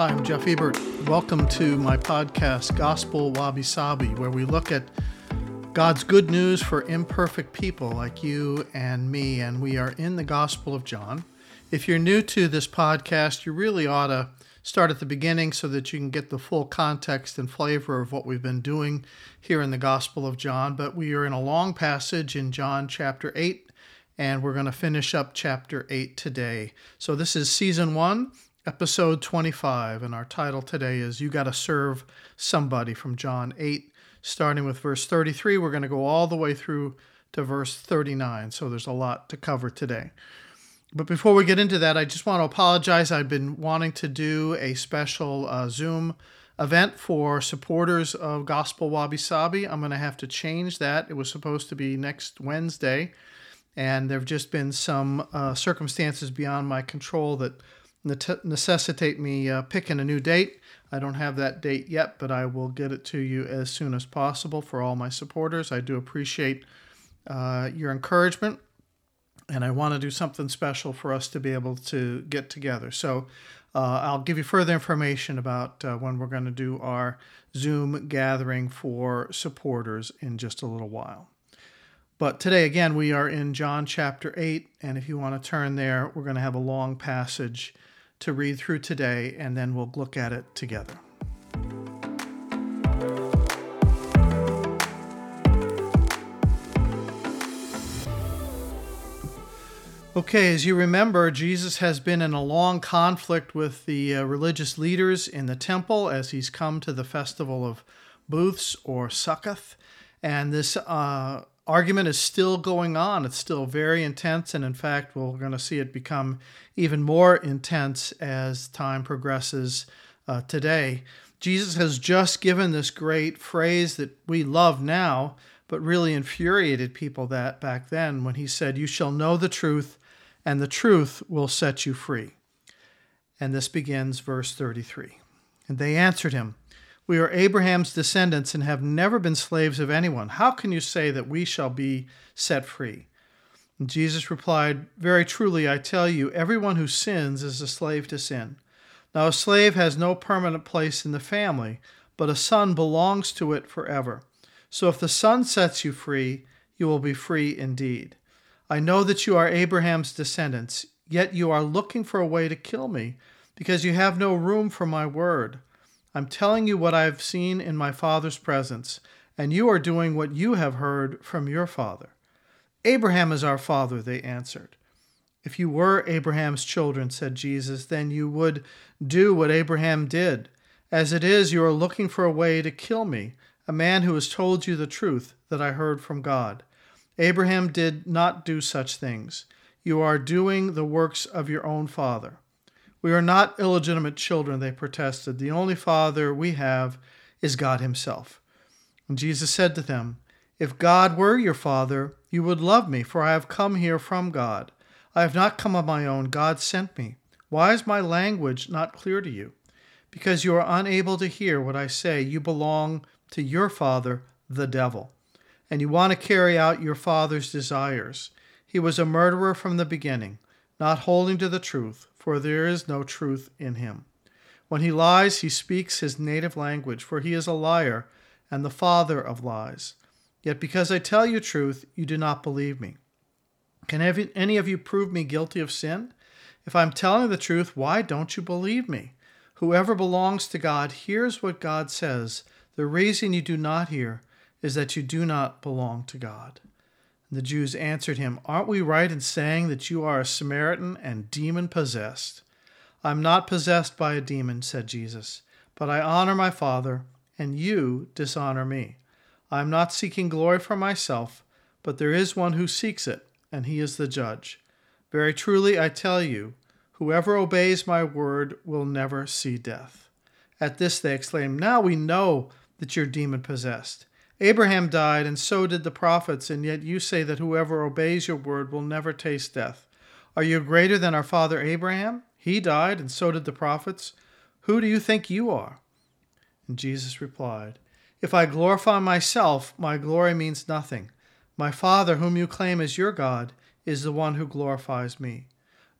Hi, I'm Jeff Ebert. Welcome to my podcast, Gospel Wabi Sabi, where we look at God's good news for imperfect people like you and me, and we are in the Gospel of John. If you're new to this podcast, you really ought to start at the beginning so that you can get the full context and flavor of what we've been doing here in the Gospel of John. But we are in a long passage in John chapter 8, and we're going to finish up chapter 8 today. So this is season 1. Episode 25, and our title today is You Gotta Serve Somebody from John 8, starting with verse 33. We're going to go all the way through to verse 39, so there's a lot to cover today. But before we get into that, I just want to apologize. I've been wanting to do a special Zoom event for supporters of Gospel Wabi Sabi. I'm going to have to change that. It was supposed to be next Wednesday, and there have just been some circumstances beyond my control that necessitate me picking a new date. I don't have that date yet, but I will get it to you as soon as possible for all my supporters. I do appreciate your encouragement, and I want to do something special for us to be able to get together. So I'll give you further information about when we're going to do our Zoom gathering for supporters in just a little while. But today, again, we are in John chapter 8, and if you want to turn there, we're going to have a long passage to read through today, and then we'll look at it together. Okay, as you remember, Jesus has been in a long conflict with the religious leaders in the temple as he's come to the festival of booths or Succoth, and this argument is still going on. It's still very intense, and in fact, we're going to see it become even more intense as time progresses today. Jesus has just given this great phrase that we love now, but really infuriated people that back then when he said, "You shall know the truth, and the truth will set you free." And this begins verse 33. "And they answered him, 'We are Abraham's descendants and have never been slaves of anyone. How can you say that we shall be set free?' And Jesus replied, 'Very truly, I tell you, everyone who sins is a slave to sin. Now a slave has no permanent place in the family, but a son belongs to it forever. So if the son sets you free, you will be free indeed. I know that you are Abraham's descendants, yet you are looking for a way to kill me, because you have no room for my word. I'm telling you what I have seen in my Father's presence, and you are doing what you have heard from your father.' 'Abraham is our father,' they answered. 'If you were Abraham's children,' said Jesus, 'then you would do what Abraham did. As it is, you are looking for a way to kill me, a man who has told you the truth that I heard from God. Abraham did not do such things. You are doing the works of your own father.' 'We are not illegitimate children,' they protested. 'The only father we have is God himself.' And Jesus said to them, 'If God were your father, you would love me, for I have come here from God. I have not come of my own. God sent me. Why is my language not clear to you? Because you are unable to hear what I say. You belong to your father, the devil, and you want to carry out your father's desires. He was a murderer from the beginning, not holding to the truth, for there is no truth in him. When he lies, he speaks his native language, for he is a liar and the father of lies. Yet because I tell you truth, you do not believe me. Can any of you prove me guilty of sin? If I'm telling the truth, why don't you believe me? Whoever belongs to God hears what God says. The reason you do not hear is that you do not belong to God.' The Jews answered him, 'Aren't we right in saying that you are a Samaritan and demon-possessed?' 'I'm not possessed by a demon,' said Jesus, 'but I honor my Father, and you dishonor me. I'm not seeking glory for myself, but there is one who seeks it, and he is the judge. Very truly, I tell you, whoever obeys my word will never see death.' At this they exclaimed, 'Now we know that you're demon-possessed. Abraham died, and so did the prophets, and yet you say that whoever obeys your word will never taste death. Are you greater than our father Abraham? He died, and so did the prophets. Who do you think you are?' And Jesus replied, 'If I glorify myself, my glory means nothing. My Father, whom you claim as your God, is the one who glorifies me.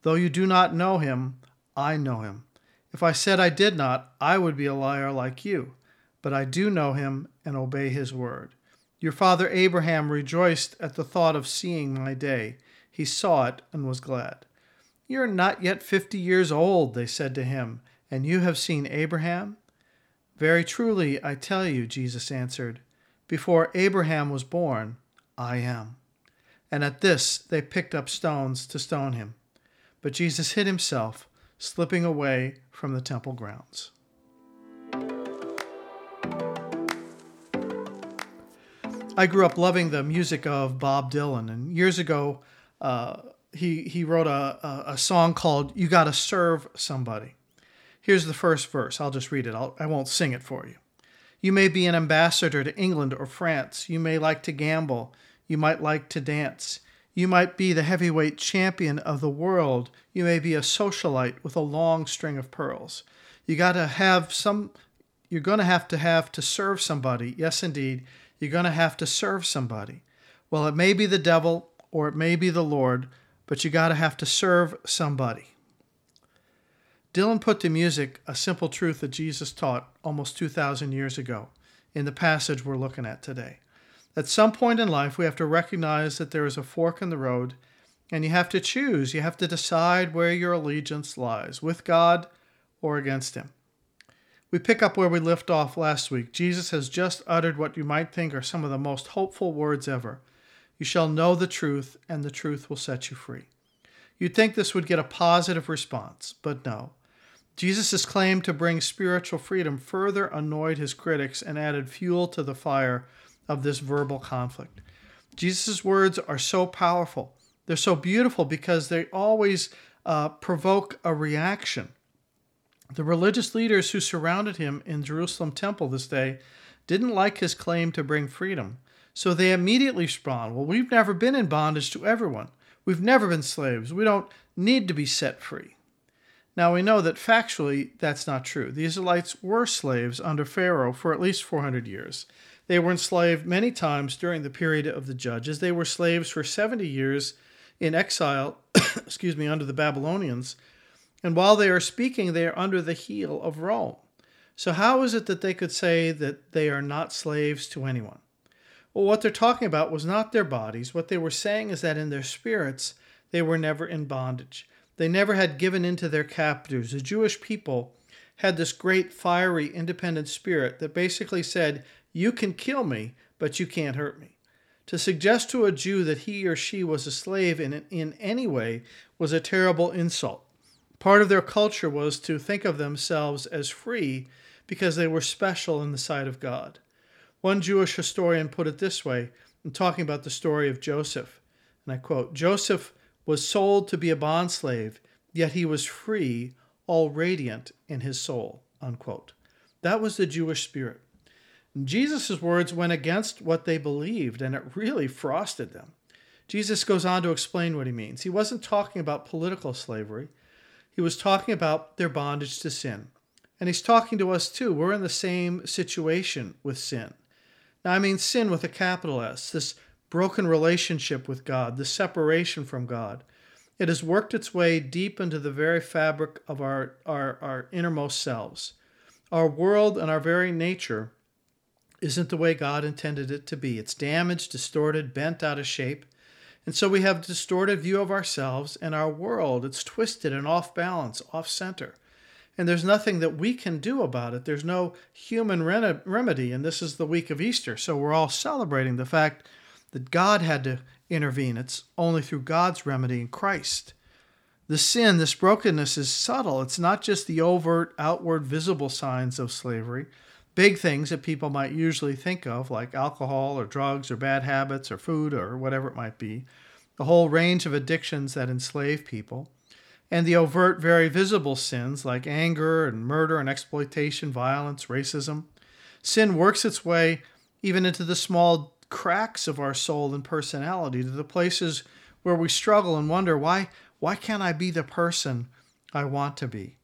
Though you do not know him, I know him. If I said I did not, I would be a liar like you. But I do know him and obey his word. Your father Abraham rejoiced at the thought of seeing my day. He saw it and was glad. You are not yet 50 years old, they said to him, and you have seen Abraham? Very truly, I tell you, Jesus answered, before Abraham was born, I am. And at this they picked up stones to stone him. But Jesus hid himself, slipping away from the temple grounds. I grew up loving the music of Bob Dylan, and years ago he wrote a song called You Gotta Serve Somebody. Here's the first verse. I'll just read it. I won't sing it for you. You may be an ambassador to England or France. You may like to gamble. You might like to dance. You might be the heavyweight champion of the world. You may be a socialite with a long string of pearls. You're going to have to serve somebody. Yes, indeed. You're going to have to serve somebody. Well, it may be the devil or it may be the Lord, but you got to have to serve somebody. Dylan put to music a simple truth that Jesus taught almost 2,000 years ago in the passage we're looking at today. At some point in life, we have to recognize that there is a fork in the road, and you have to choose. You have to decide where your allegiance lies, with God or against him. We pick up where we left off last week. Jesus has just uttered what you might think are some of the most hopeful words ever. You shall know the truth, and the truth will set you free. You'd think this would get a positive response, but no. Jesus' claim to bring spiritual freedom further annoyed his critics and added fuel to the fire of this verbal conflict. Jesus' words are so powerful. They're so beautiful because they always provoke a reaction. The religious leaders who surrounded him in Jerusalem temple this day didn't like his claim to bring freedom. So they immediately respond, well, we've never been in bondage to everyone. We've never been slaves. We don't need to be set free. Now, we know that factually that's not true. The Israelites were slaves under Pharaoh for at least 400 years. They were enslaved many times during the period of the judges. They were slaves for 70 years in exile, under the Babylonians. And while they are speaking, they are under the heel of Rome. So how is it that they could say that they are not slaves to anyone? Well, what they're talking about was not their bodies. What they were saying is that in their spirits, they were never in bondage. They never had given in to their captors. The Jewish people had this great, fiery, independent spirit that basically said, you can kill me, but you can't hurt me. To suggest to a Jew that he or she was a slave in any way was a terrible insult. Part of their culture was to think of themselves as free because they were special in the sight of God. One Jewish historian put it this way in talking about the story of Joseph, and I quote, Joseph was sold to be a bondslave, yet he was free, all radiant in his soul, unquote. That was the Jewish spirit. Jesus' words went against what they believed, and it really frosted them. Jesus goes on to explain what he means. He wasn't talking about political slavery. He was talking about their bondage to sin. And he's talking to us too. We're in the same situation with sin. Now, I mean sin with a capital S, this broken relationship with God, the separation from God. It has worked its way deep into the very fabric of our innermost selves. Our world and our very nature isn't the way God intended it to be. It's damaged, distorted, bent out of shape. And so we have a distorted view of ourselves and our world. It's twisted and off balance, off center. And there's nothing that we can do about it. There's no human remedy. And this is the week of Easter. So we're all celebrating the fact that God had to intervene. It's only through God's remedy in Christ. The sin, this brokenness is subtle. It's not just the overt, outward, visible signs of slavery. Big things that people might usually think of, like alcohol or drugs or bad habits or food or whatever it might be. The whole range of addictions that enslave people. And the overt, very visible sins like anger and murder and exploitation, violence, racism. Sin works its way even into the small cracks of our soul and personality, to the places where we struggle and wonder, why can't I be the person I want to be?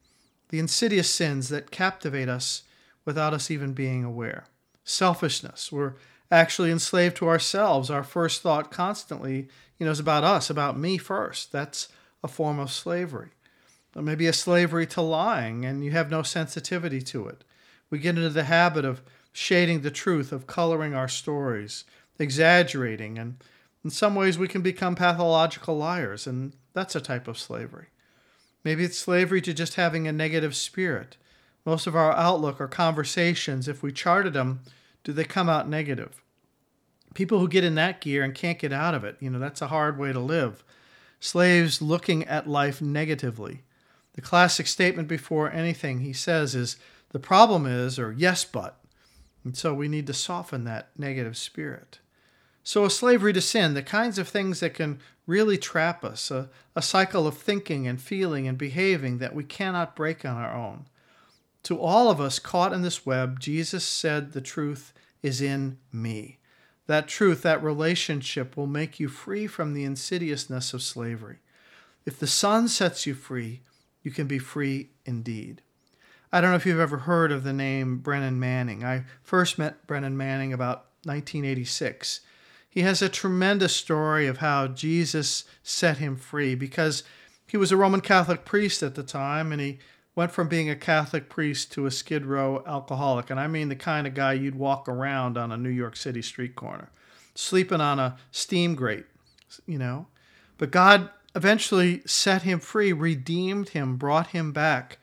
The insidious sins that captivate us without us even being aware. Selfishness. We're actually enslaved to ourselves. Our first thought constantly, is about us, about me first. That's a form of slavery. maybe a slavery to lying, and you have no sensitivity to it. We get into the habit of shading the truth, of coloring our stories, exaggerating, and in some ways we can become pathological liars, and that's a type of slavery. Maybe it's slavery to just having a negative spirit. Most of our outlook or conversations, if we charted them, do they come out negative? People who get in that gear and can't get out of it, that's a hard way to live. Slaves looking at life negatively. The classic statement before anything he says is, the problem is, or yes, but. And so we need to soften that negative spirit. So a slavery to sin, the kinds of things that can really trap us, a cycle of thinking and feeling and behaving that we cannot break on our own. To all of us caught in this web, Jesus said, the truth is in me. That truth, that relationship will make you free from the insidiousness of slavery. If the Son sets you free, you can be free indeed. I don't know if you've ever heard of the name Brennan Manning. I first met Brennan Manning about 1986. He has a tremendous story of how Jesus set him free because he was a Roman Catholic priest at the time, and he went from being a Catholic priest to a Skid Row alcoholic. And I mean the kind of guy you'd walk around on a New York City street corner, sleeping on a steam grate, But God eventually set him free, redeemed him, brought him back.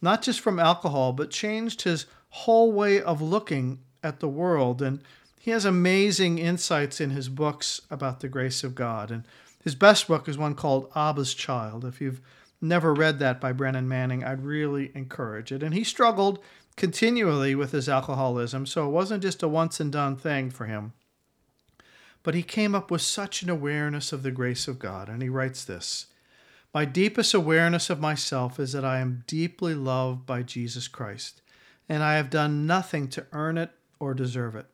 Not just from alcohol, but changed his whole way of looking at the world. And he has amazing insights in his books about the grace of God. And his best book is one called Abba's Child. If you've never read that by Brennan Manning, I'd really encourage it. And he struggled continually with his alcoholism, so it wasn't just a once-and-done thing for him. But he came up with such an awareness of the grace of God, and he writes this, "My deepest awareness of myself is that I am deeply loved by Jesus Christ, and I have done nothing to earn it or deserve it.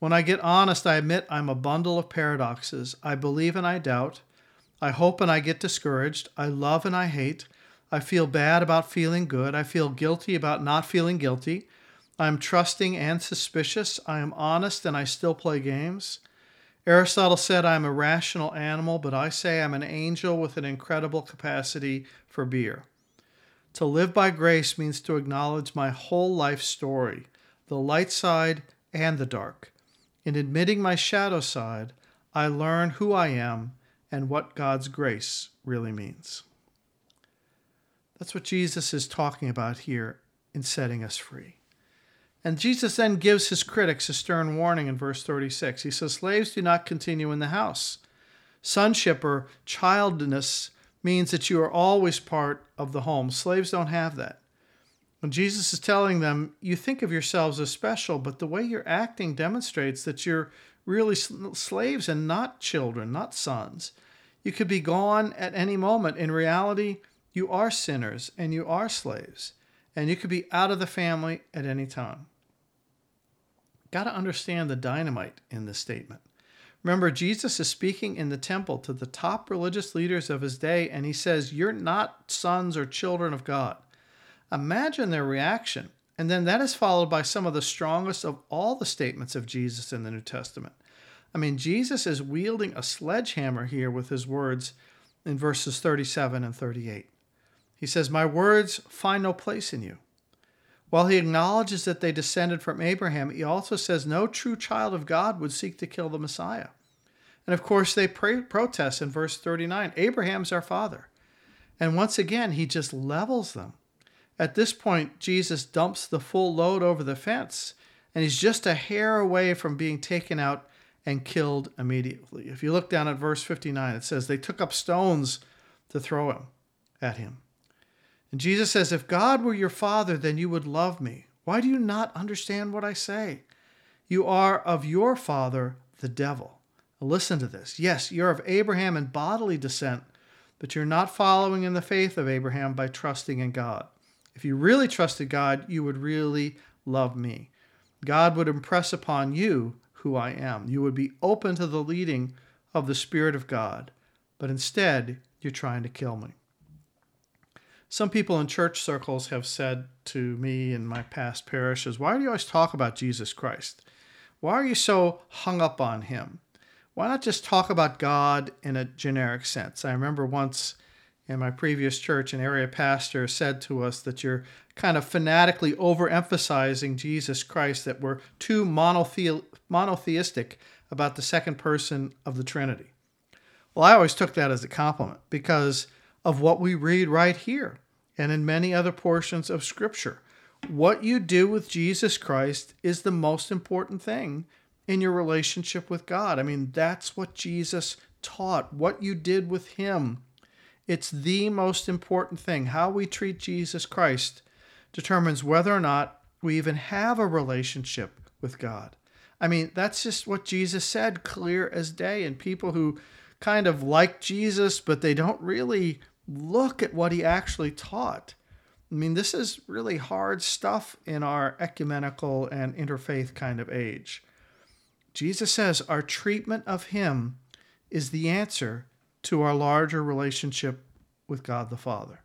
When I get honest, I admit I'm a bundle of paradoxes. I believe and I doubt. I hope and I get discouraged. I love and I hate. I feel bad about feeling good. I feel guilty about not feeling guilty. I'm trusting and suspicious. I am honest and I still play games. Aristotle said I'm a rational animal, but I say I'm an angel with an incredible capacity for beer. To live by grace means to acknowledge my whole life story, the light side and the dark. In admitting my shadow side, I learn who I am and what God's grace really means." That's what Jesus is talking about here in setting us free. And Jesus then gives his critics a stern warning in verse 36. He says, "Slaves do not continue in the house. Sonship or childness means that you are always part of the home. Slaves don't have that." When Jesus is telling them, you think of yourselves as special, but the way you're acting demonstrates that you're really slaves and not children, not sons. You could be gone at any moment. In reality, you are sinners and you are slaves, and you could be out of the family at any time. Got to understand the dynamite in this statement. Remember, Jesus is speaking in the temple to the top religious leaders of his day, and he says, "You're not sons or children of God." Imagine their reaction. And then that is followed by some of the strongest of all the statements of Jesus in the New Testament. I mean, Jesus is wielding a sledgehammer here with his words in verses 37 and 38. He says, "My words find no place in you." While he acknowledges that they descended from Abraham, he also says no true child of God would seek to kill the Messiah. And of course, they protest in verse 39, "Abraham's our father." And once again, he just levels them. At this point, Jesus dumps the full load over the fence, and he's just a hair away from being taken out and killed immediately. If you look down at verse 59, it says, "They took up stones to throw him at him." And Jesus says, "If God were your father, then you would love me. Why do you not understand what I say? You are of your father, the devil." Now listen to this. "Yes, you're of Abraham in bodily descent, but you're not following in the faith of Abraham by trusting in God. If you really trusted God, you would really love me. God would impress upon you who I am. You would be open to the leading of the Spirit of God, but instead, you're trying to kill me." Some people in church circles have said to me in my past parishes, "Why do you always talk about Jesus Christ? Why are you so hung up on him? Why not just talk about God in a generic sense?" I remember once and my previous church, an area pastor, said to us that you're kind of fanatically overemphasizing Jesus Christ, that we're too monotheistic about the second person of the Trinity. Well, I always took that as a compliment because of what we read right here and in many other portions of Scripture. What you do with Jesus Christ is the most important thing in your relationship with God. I mean, that's what Jesus taught, what you did with him. It's the most important thing. How we treat Jesus Christ determines whether or not we even have a relationship with God. I mean, that's just what Jesus said, clear as day. And people who kind of like Jesus, but they don't really look at what he actually taught. I mean, this is really hard stuff in our ecumenical and interfaith kind of age. Jesus says our treatment of him is the answer to our larger relationship with God the Father.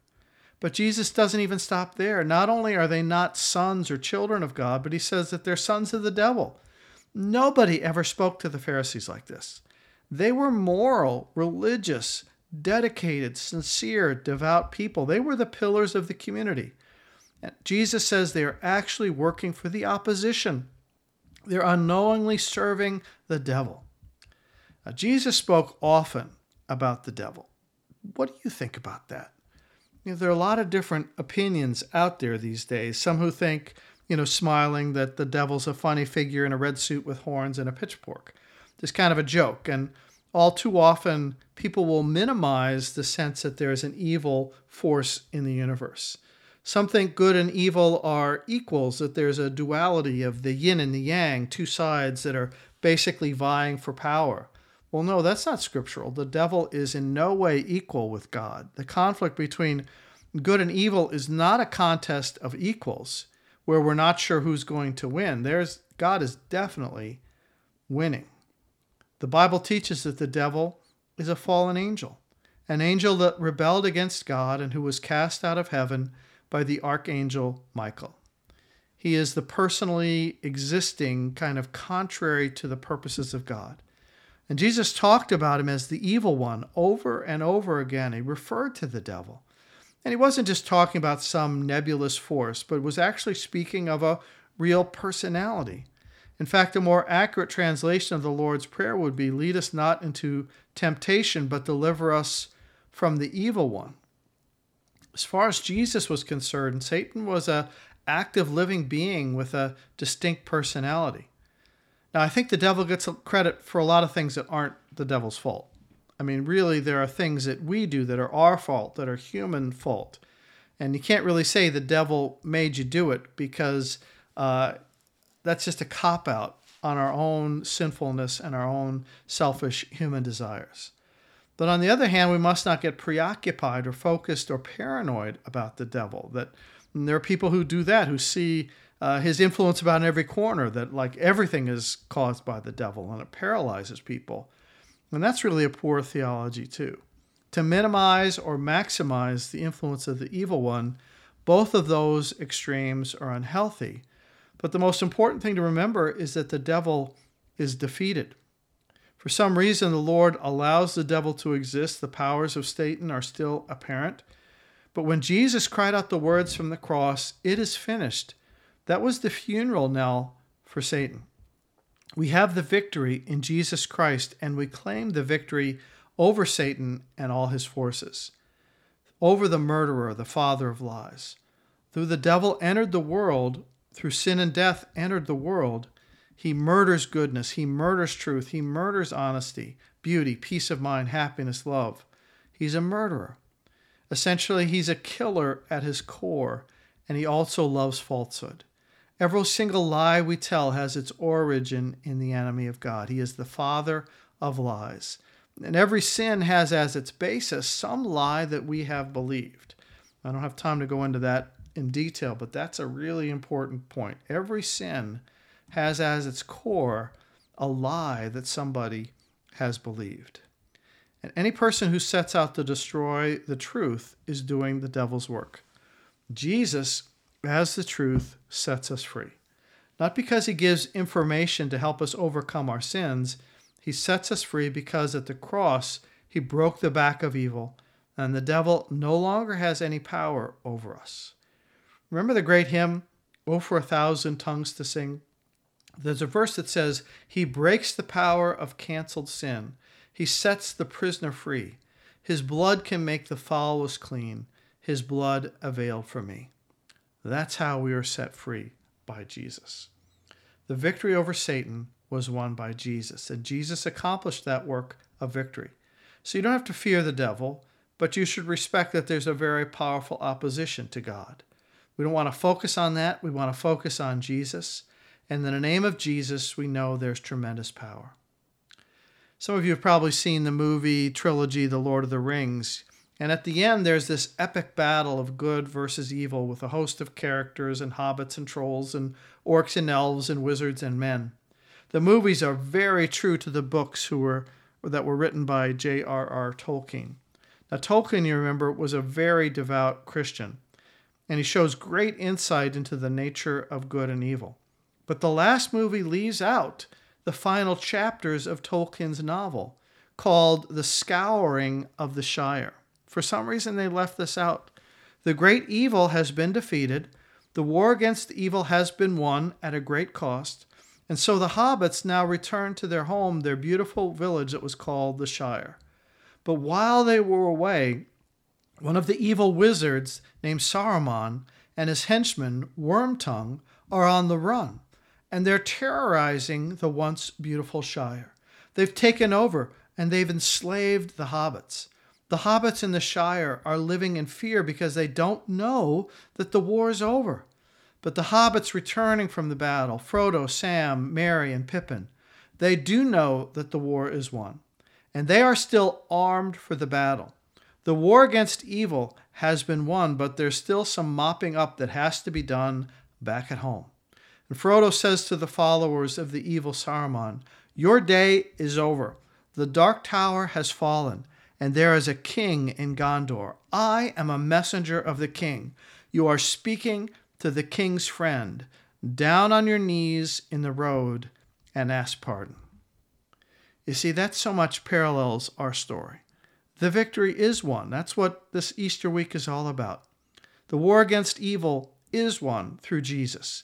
But Jesus doesn't even stop there. Not only are they not sons or children of God, but he says that they're sons of the devil. Nobody ever spoke to the Pharisees like this. They were moral, religious, dedicated, sincere, devout people. They were the pillars of the community. And Jesus says they are actually working for the opposition. They're unknowingly serving the devil. Now, Jesus spoke often about the devil. What do you think about that? You know, there are a lot of different opinions out there these days. Some who think, smiling, that the devil's a funny figure in a red suit with horns and a pitchfork. It's kind of a joke. And all too often, people will minimize the sense that there is an evil force in the universe. Some think good and evil are equals, that there's a duality of the yin and the yang, two sides that are basically vying for power. Well, no, that's not scriptural. The devil is in no way equal with God. The conflict between good and evil is not a contest of equals where we're not sure who's going to win. God is definitely winning. The Bible teaches that the devil is a fallen angel, an angel that rebelled against God and who was cast out of heaven by the archangel Michael. He is the personally existing kind of contrary to the purposes of God. And Jesus talked about him as the evil one over and over again. He referred to the devil. And he wasn't just talking about some nebulous force, but was actually speaking of a real personality. In fact, a more accurate translation of the Lord's Prayer would be, "Lead us not into temptation, but deliver us from the evil one." As far as Jesus was concerned, Satan was an active living being with a distinct personality. Now, I think the devil gets credit for a lot of things that aren't the devil's fault. I mean, really, there are things that we do that are our fault, that are human fault. And you can't really say the devil made you do it because that's just a cop-out on our own sinfulness and our own selfish human desires. But on the other hand, we must not get preoccupied or focused or paranoid about the devil. That there are people who do that, who see his influence about in every corner, that like everything is caused by the devil and it paralyzes people. And that's really a poor theology too. To minimize or maximize the influence of the evil one, both of those extremes are unhealthy. But the most important thing to remember is that the devil is defeated. For some reason, the Lord allows the devil to exist. The powers of Satan are still apparent. But when Jesus cried out the words from the cross, "It is finished," that was the funeral knell for Satan. We have the victory in Jesus Christ, and we claim the victory over Satan and all his forces, over the murderer, the father of lies. Though the devil entered the world, through sin and death entered the world, he murders goodness, he murders truth, he murders honesty, beauty, peace of mind, happiness, love. He's a murderer. Essentially, he's a killer at his core, and he also loves falsehood. Every single lie we tell has its origin in the enemy of God. He is the father of lies. And every sin has as its basis some lie that we have believed. I don't have time to go into that in detail, but that's a really important point. Every sin has as its core a lie that somebody has believed. And any person who sets out to destroy the truth is doing the devil's work. Jesus, as the truth, sets us free. Not because he gives information to help us overcome our sins. He sets us free because at the cross, he broke the back of evil and the devil no longer has any power over us. Remember the great hymn, "Oh, for a thousand tongues to sing"? There's a verse that says, "He breaks the power of canceled sin. He sets the prisoner free. His blood can make the foulest clean. His blood availed for me." That's how we are set free, by Jesus. The victory over Satan was won by Jesus, and Jesus accomplished that work of victory. So you don't have to fear the devil, but you should respect that there's a very powerful opposition to God. We don't want to focus on that. We want to focus on Jesus. And in the name of Jesus, we know there's tremendous power. Some of you have probably seen the movie trilogy, The Lord of the Rings. And at the end, there's this epic battle of good versus evil with a host of characters and hobbits and trolls and orcs and elves and wizards and men. The movies are very true to the books that were written by J.R.R. Tolkien. Now, Tolkien, you remember, was a very devout Christian, and he shows great insight into the nature of good and evil. But the last movie leaves out the final chapters of Tolkien's novel, called The Scouring of the Shire. For some reason, they left this out. The great evil has been defeated. The war against evil has been won at a great cost. And so the hobbits now return to their home, their beautiful village that was called the Shire. But while they were away, one of the evil wizards named Saruman and his henchman, Wormtongue, are on the run. And they're terrorizing the once beautiful Shire. They've taken over and they've enslaved the hobbits. The hobbits in the Shire are living in fear because they don't know that the war's over. But the hobbits returning from the battle, Frodo, Sam, Merry, and Pippin, they do know that the war is won. And they are still armed for the battle. The war against evil has been won, but there's still some mopping up that has to be done back at home. And Frodo says to the followers of the evil Saruman, "Your day is over. The Dark Tower has fallen. And there is a king in Gondor. I am a messenger of the king. You are speaking to the king's friend. Down on your knees in the road and ask pardon." You see, that so much parallels our story. The victory is won. That's what this Easter week is all about. The war against evil is won through Jesus.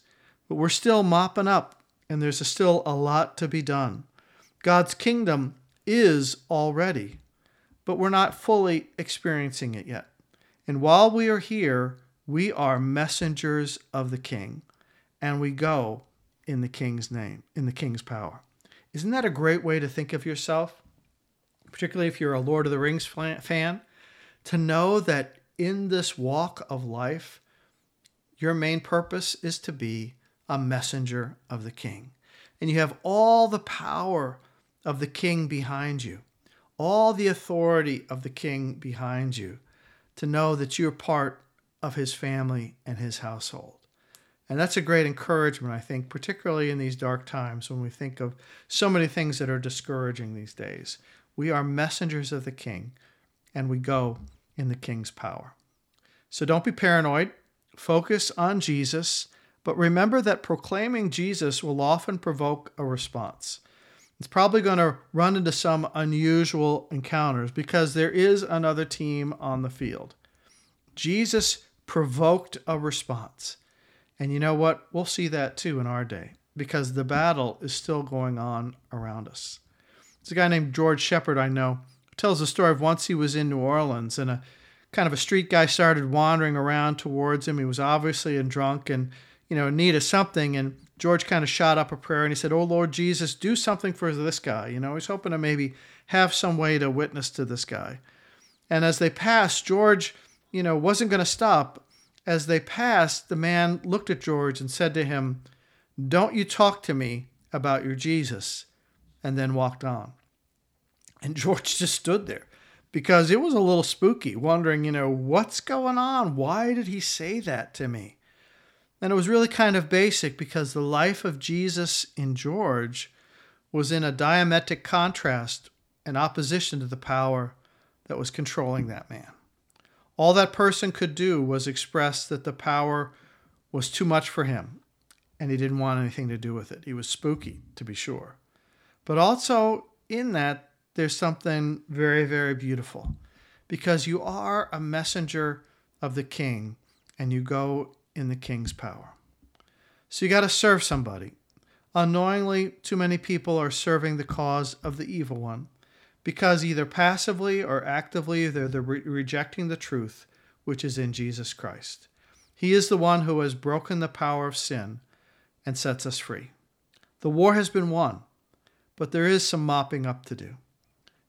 But we're still mopping up, and there's still a lot to be done. God's kingdom is already, but we're not fully experiencing it yet. And while we are here, we are messengers of the King, and we go in the King's name, in the King's power. Isn't that a great way to think of yourself, particularly if you're a Lord of the Rings fan, to know that in this walk of life, your main purpose is to be a messenger of the King. And you have all the power of the King behind you, all the authority of the King behind you, to know that you're part of his family and his household. And that's a great encouragement, I think, particularly in these dark times when we think of so many things that are discouraging these days. We are messengers of the King, and we go in the King's power. So don't be paranoid. Focus on Jesus, but remember that proclaiming Jesus will often provoke a response. It's probably going to run into some unusual encounters because there is another team on the field. Jesus provoked a response. And you know what? We'll see that too in our day because the battle is still going on around us. There's a guy named George Shepherd I know who tells the story of once he was in New Orleans and a kind of a street guy started wandering around towards him. He was obviously drunk and, in need of something, and George kind of shot up a prayer and he said, "Oh, Lord Jesus, do something for this guy." He's hoping to maybe have some way to witness to this guy. And as they passed, George, wasn't going to stop. As they passed, the man looked at George and said to him, "Don't you talk to me about your Jesus," and then walked on. And George just stood there because it was a little spooky, wondering, what's going on? Why did he say that to me? And it was really kind of basic because the life of Jesus in George was in a diametric contrast and opposition to the power that was controlling that man. All that person could do was express that the power was too much for him, and he didn't want anything to do with it. He was spooky, to be sure. But also in that, there's something very, very beautiful. because you are a messenger of the king and you go in the king's power. So you got to serve somebody. Unknowingly, too many people are serving the cause of the evil one because either passively or actively they're rejecting the truth which is in Jesus Christ. He is the one who has broken the power of sin and sets us free. The war has been won, but there is some mopping up to do.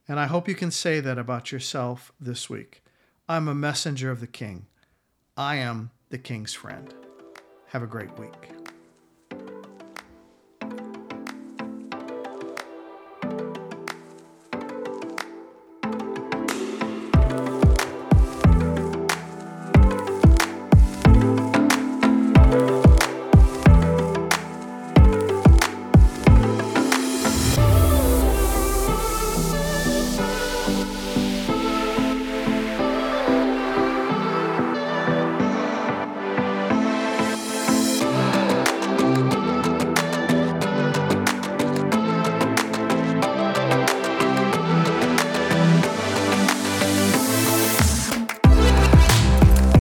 And I hope you can say that about yourself this week. I'm a messenger of the King. I am the King's friend. Have a great week.